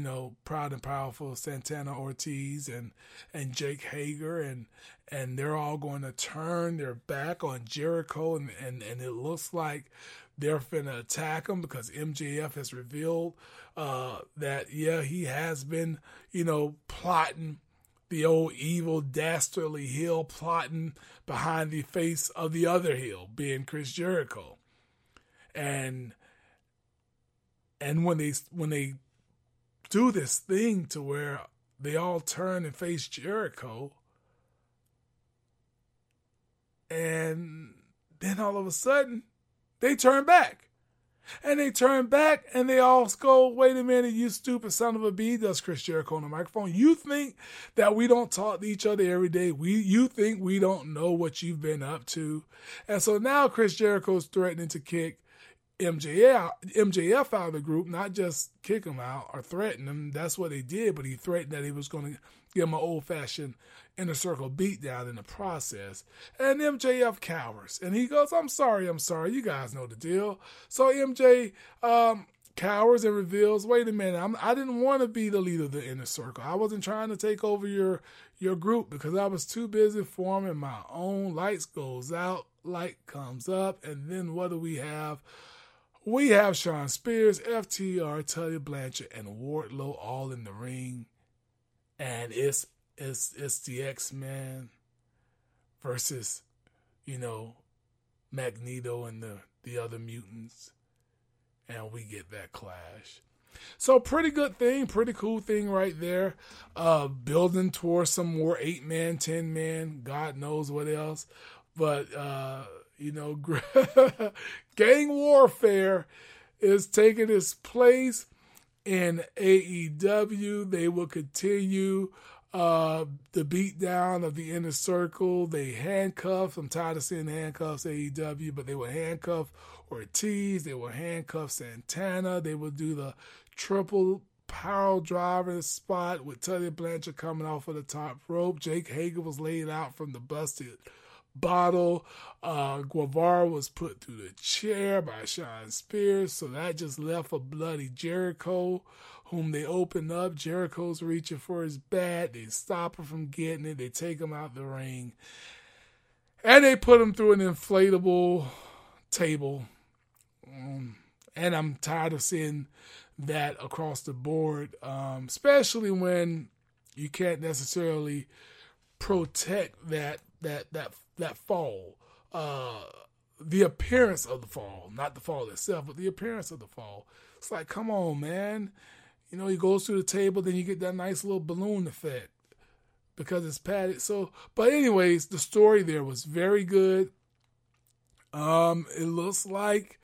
Proud and Powerful, Santana Ortiz and Jake Hager, and they're all going to turn their back on Jericho, and it looks like they're finna attack him, because MJF has revealed that he has been plotting the old evil dastardly heel, plotting behind the face of the other heel, being Chris Jericho, and when they do this thing to where they all turn and face Jericho, and then all of a sudden they turn back and they all go, wait a minute, you stupid son of a bee, does Chris Jericho on the microphone. You think that we don't talk to each other every day? You think we don't know what you've been up to? And so now Chris Jericho's threatening to kick MJF out of the group, not just kick him out or threaten him. That's what they did, but he threatened that he was going to give him an old-fashioned Inner Circle beatdown in the process. And MJF cowers, and he goes, I'm sorry, you guys know the deal. So MJ cowers and reveals, wait a minute, I didn't want to be the leader of the Inner Circle. I wasn't trying to take over your group, because I was too busy forming my own. Lights goes out, light comes up, and then what do we have? We have Shawn Spears, FTR, Tully Blanchard, and Wardlow all in the ring, and it's the X-Men versus, Magneto and the other mutants, and we get that clash. So pretty good thing, pretty cool thing right there. Building towards some more 8-man, 10-man, God knows what else, but gang warfare is taking its place in AEW. They will continue the beatdown of the Inner Circle. They handcuff. I'm tired of seeing handcuffs, AEW, but they will handcuff Ortiz. They will handcuff Santana. They will do the triple power driver spot with Tully Blanchard coming off of the top rope. Jake Hager was laid out from the busted bottle. Guevara was put through the chair by Shawn Spears, so that just left a bloody Jericho, whom they open up. Jericho's reaching for his bat. They stop him from getting it. They take him out the ring, and they put him through an inflatable table. And I'm tired of seeing that across the board, especially when you can't necessarily protect that fall, the appearance of the fall, not the fall itself, but the appearance of the fall. It's like, come on, man. You know, he goes through the table, then you get that nice little balloon effect because it's padded. So, but anyways, the story there was very good. It looks like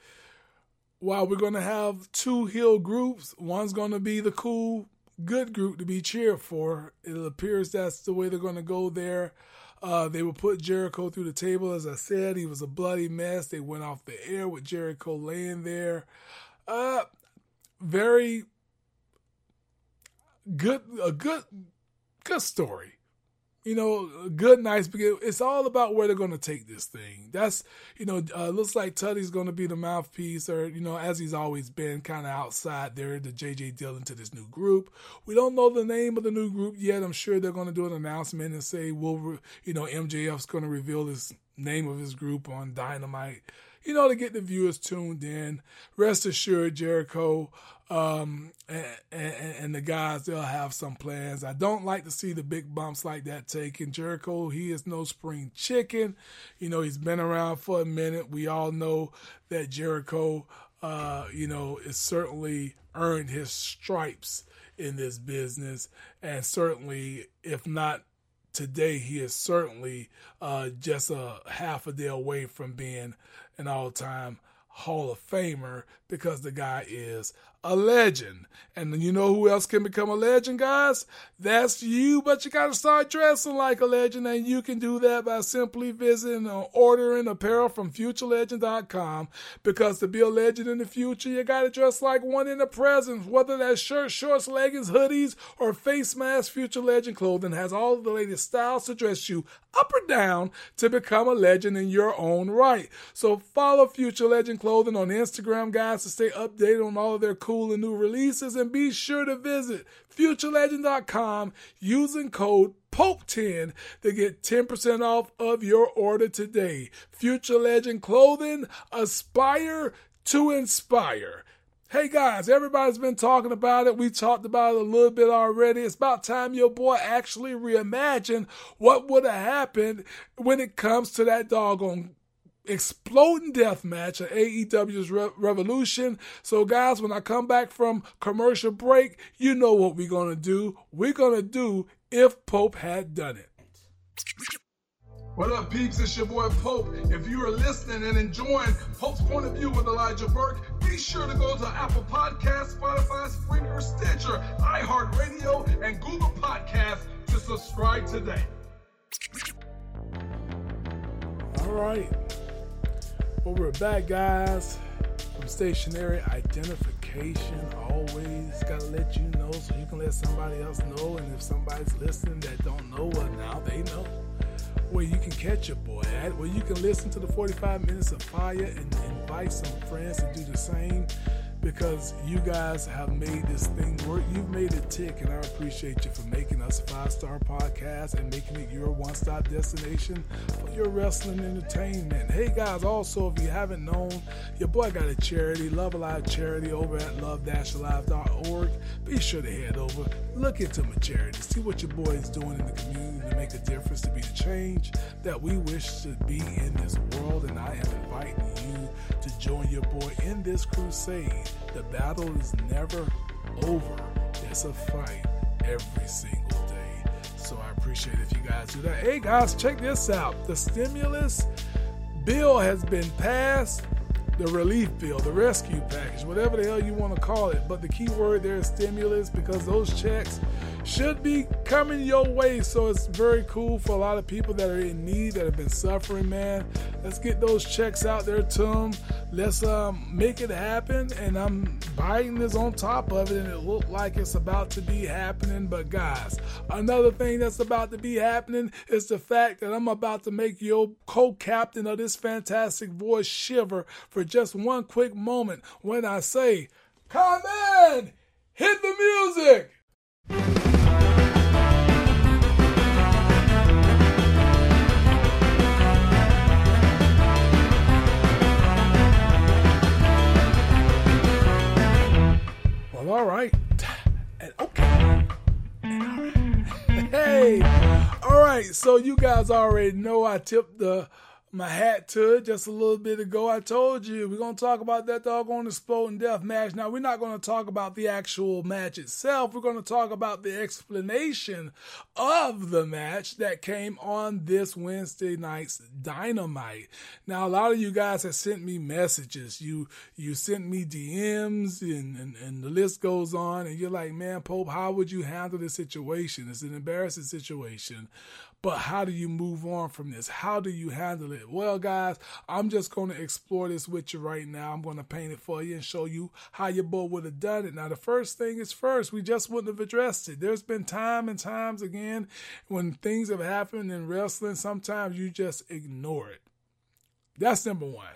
while we're going to have two heel groups, one's going to be the cool, good group to be cheered for. It appears that's the way they're going to go there. They will put Jericho through the table. As I said, he was a bloody mess. They went off the air with Jericho laying there. Very good, a good story. You know, good, nice beginning. It's all about where they're going to take this thing. That's, you know, looks like Tuddy's going to be the mouthpiece, or, you know, as he's always been, kind of outside there, the J.J. Dillon to this new group. We don't know the name of the new group yet. I'm sure they're going to do an announcement and say, MJF's going to reveal his name of his group on Dynamite, you know, to get the viewers tuned in. Rest assured, Jericho and the guys, they'll have some plans. I don't like to see the big bumps like that taken. Jericho, he is no spring chicken. You know, he's been around for a minute. We all know that Jericho, is certainly earned his stripes in this business. And certainly, if not today, he is certainly just a half a day away from being an all-time Hall of Famer, because the guy is a legend. And you know who else can become a legend, guys? That's you, but you got to start dressing like a legend, and you can do that by simply visiting or ordering apparel from futurelegend.com, because to be a legend in the future, you got to dress like one in the present, whether that's shirts, shorts, leggings, hoodies, or face masks. Future Legend Clothing has all of the latest styles to dress you up or down to become a legend in your own right. So follow Future Legend Clothing on Instagram, guys, to stay updated on all of their cool and new releases, and be sure to visit futurelegend.com using code POPE10 to get 10% off of your order today. Future Legend Clothing, aspire to inspire. Hey guys, everybody's been talking about it. We talked about it a little bit already. It's about time your boy actually reimagined what would have happened when it comes to that doggone exploding death match at AEW's Revolution. So guys, when I come back from commercial break, you know what we're going to do. We're going to do If Pope Had Done It. What up, peeps? It's your boy Pope. If you are listening and enjoying Pope's Point of View with Elijah Burke, be sure to go to Apple Podcasts, Spotify, Springer, Stitcher, iHeartRadio, and Google Podcasts to subscribe today. All right. Well, we're back, guys, from stationary identification. Always gotta let you know so you can let somebody else know. And if somebody's listening that don't know what now, they know where you can catch your boy at, where you can listen to the 45 Minutes of Fire and invite some friends to do the same, because you guys have made this thing work. You've made it tick, and I appreciate you for making us a 5-star podcast and making it your one-stop destination for your wrestling entertainment. Hey guys, also, if you haven't known, your boy got a charity, Love Alive Charity, over at love-alive.org. Be sure to head over, look into my charity, see what your boy is doing in the community to make a difference, to be the change that we wish to be in this world. And I am inviting you to join your boy in this crusade. The battle is never over. It's a fight every single day. So I appreciate if you guys do that. Hey guys, check this out. The stimulus bill has been passed. The relief bill, the rescue package, whatever the hell you want to call it. But the key word there is stimulus, because those checks, should be coming your way. So it's very cool for a lot of people that are in need, that have been suffering, man. Let's get those checks out there to them. Let's make it happen. And I'm buying this on top of it, and it looked like it's about to be happening. But guys, another thing that's about to be happening is the fact that I'm about to make your co-captain of this fantastic voice shiver for just one quick moment when I say, come in! Hit the music! Well, all right. And okay. And all right. Hey! All right, so you guys already know I tipped my hat to it just a little bit ago. I told you we're going to talk about that doggone exploding death match. Now, we're not going to talk about the actual match itself. We're going to talk about the explanation of the match that came on this Wednesday night's Dynamite. Now, a lot of you guys have sent me messages. You sent me DMs and the list goes on. And you're like, man, Pope, how would you handle this situation? It's an embarrassing situation. But how do you move on from this? How do you handle it? Well, guys, I'm just going to explore this with you right now. I'm going to paint it for you and show you how your boy would have done it. Now, the first thing is first, we just wouldn't have addressed it. There's been time and times again when things have happened in wrestling, sometimes you just ignore it. That's number one.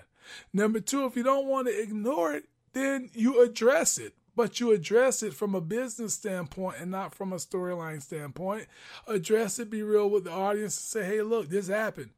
Number two, if you don't want to ignore it, then you address it. But you address it from a business standpoint and not from a storyline standpoint. Address it, be real with the audience and say, hey, look, this happened.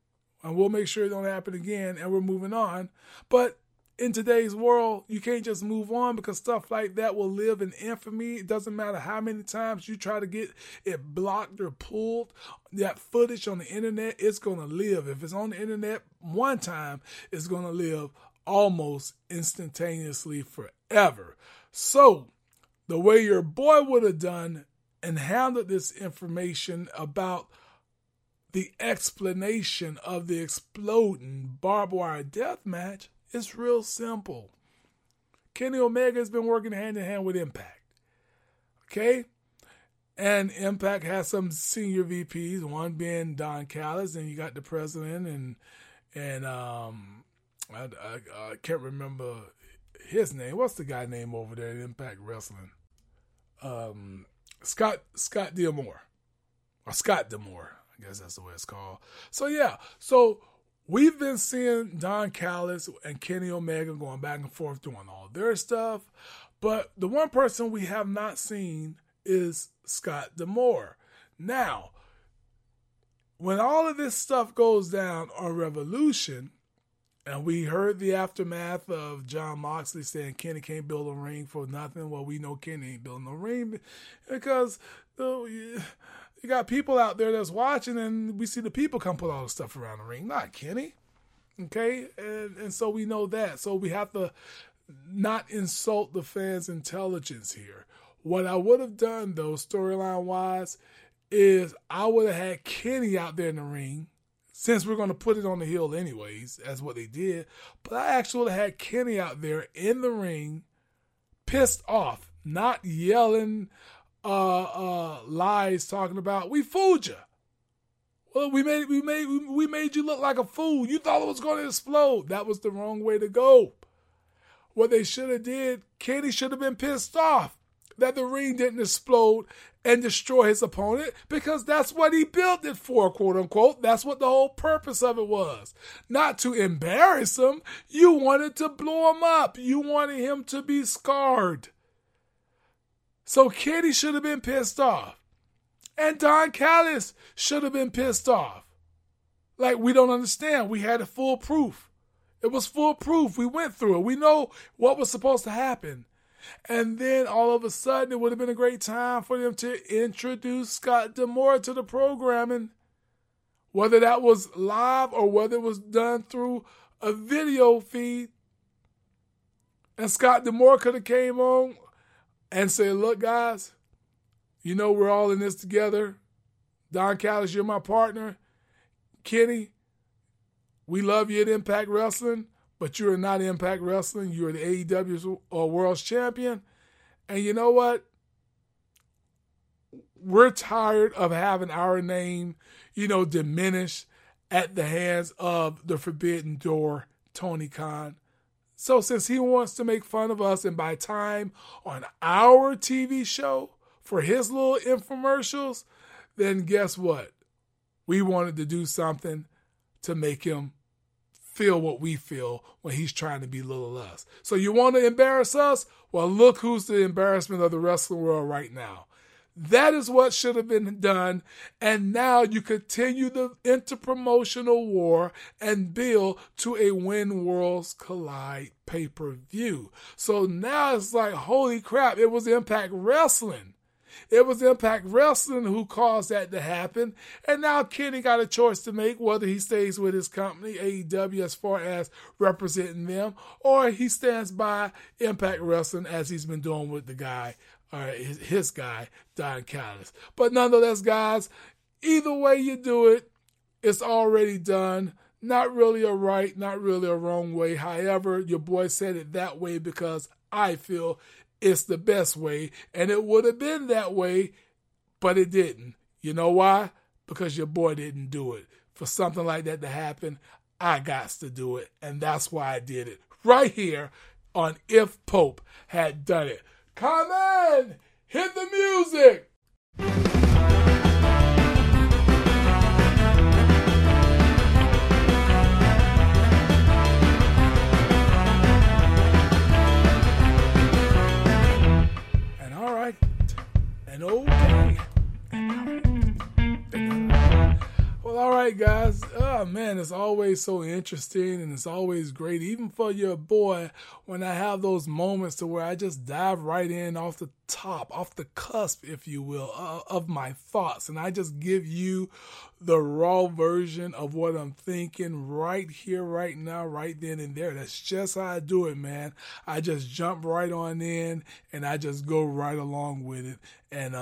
And we'll make sure it don't happen again and we're moving on. But in today's world, you can't just move on because stuff like that will live in infamy. It doesn't matter how many times you try to get it blocked or pulled. That footage on the internet, it's going to live. If it's on the internet one time, it's going to live almost instantaneously forever. So, the way your boy would have done and handled this information about the explanation of the exploding barbed wire death match is real simple. Kenny Omega has been working hand in hand with Impact. Okay? And Impact has some senior VPs, one being Don Callis, and you got the president, and I can't remember his name. What's the guy name over there at Impact Wrestling? Scott D'Amore. Or Scott D'Amore. I guess that's the way it's called. So, yeah. So, we've been seeing Don Callis and Kenny Omega going back and forth doing all their stuff. But the one person we have not seen is Scott D'Amore. Now, when all of this stuff goes down on Revolution, and we heard the aftermath of John Moxley saying Kenny can't build a ring for nothing. Well, we know Kenny ain't building no ring because you got people out there that's watching, and we see the people come put all the stuff around the ring, not Kenny. Okay? And so we know that. So we have to not insult the fans' intelligence here. What I would have done, though, storyline-wise, is I would have had Kenny out there in the ring. Since we're going to put it on the hill anyways, that's what they did. But I actually had Kenny out there in the ring, pissed off, not yelling lies, talking about, we fooled you. Well, we made you look like a fool. You thought it was going to explode. That was the wrong way to go. What they should have did, Kenny should have been pissed off that the ring didn't explode and destroy his opponent, because that's what he built it for, quote unquote. That's what the whole purpose of it was. Not to embarrass him. You wanted to blow him up. You wanted him to be scarred. So Kenny should have been pissed off. And Don Callis should have been pissed off. Like, we don't understand. We had it foolproof. It was foolproof. We went through it. We know what was supposed to happen. And then all of a sudden, it would have been a great time for them to introduce Scott D'Amore to the programming. Whether that was live or whether it was done through a video feed. And Scott D'Amore could have came on and said, look, guys, you know we're all in this together. Don Callis, you're my partner. Kenny, we love you at Impact Wrestling. But you are not Impact Wrestling. You are the AEW World's Champion. And you know what? we're tired of having our name, you know, diminished at the hands of the Forbidden Door, Tony Khan. So since he wants to make fun of us and buy time on our TV show for his little infomercials, then guess what? We wanted to do something to make him feel what we feel when he's trying to belittle us. So you want to embarrass us? Well, look who's the embarrassment of the wrestling world right now. That is what should have been done. And now you continue the interpromotional war and build to a When Worlds Collide pay-per-view. So now it's like, holy crap, it was Impact Wrestling. It was Impact Wrestling who caused that to happen. And now Kenny got a choice to make whether he stays with his company, AEW, as far as representing them, or he stands by Impact Wrestling as he's been doing with the guy, or his guy, Don Callis. But nonetheless, guys, either way you do it, it's already done. Not really a right, not really a wrong way. However, your boy said it that way because I feel it's the best way, and it would have been that way, but it didn't. You know why? Because your boy didn't do it. For something like that to happen, I got to do it, and that's why I did it. Right here on If Pope Had Done It. Come in! Hit the music! Okay. Well, all right, guys. Oh, man, it's always so interesting and it's always great, even for your boy, when I have those moments to where I just dive right in off the top, off the cusp, if you will, of my thoughts. And I just give you the raw version of what I'm thinking right here, right now, right then and there. That's just how I do it, man. I just jump right on in and I just go right along with it. And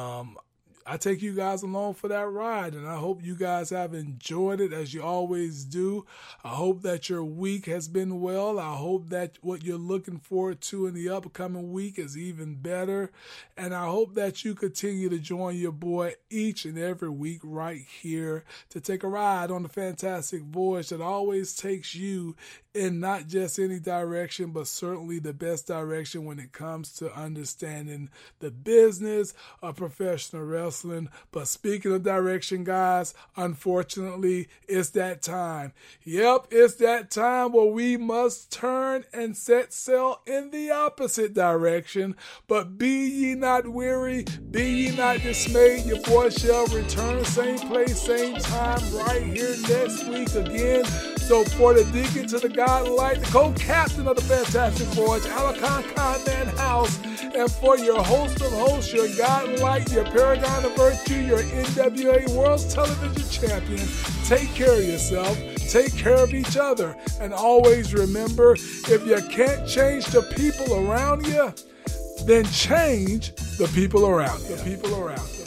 I take you guys along for that ride, and I hope you guys have enjoyed it as you always do. I hope that your week has been well. I hope that what you're looking forward to in the upcoming week is even better. And I hope that you continue to join your boy each and every week right here to take a ride on the fantastic voyage that always takes you in not just any direction, but certainly the best direction when it comes to understanding the business of professional wrestling. But speaking of direction, guys, unfortunately, it's that time. Yep, it's that time where we must turn and set sail in the opposite direction. But be ye not weary, be ye not dismayed. Your boy shall return, same place, same time, right here next week again. So for the deacon to the guy, Godlight, the co-captain of the fantastic voyage, Alakon Conman House, and for your host of hosts, your Godlight, your paragon of virtue, your NWA World's Television Champion. Take care of yourself, take care of each other, and always remember, if you can't change the people around you, then change the people around you.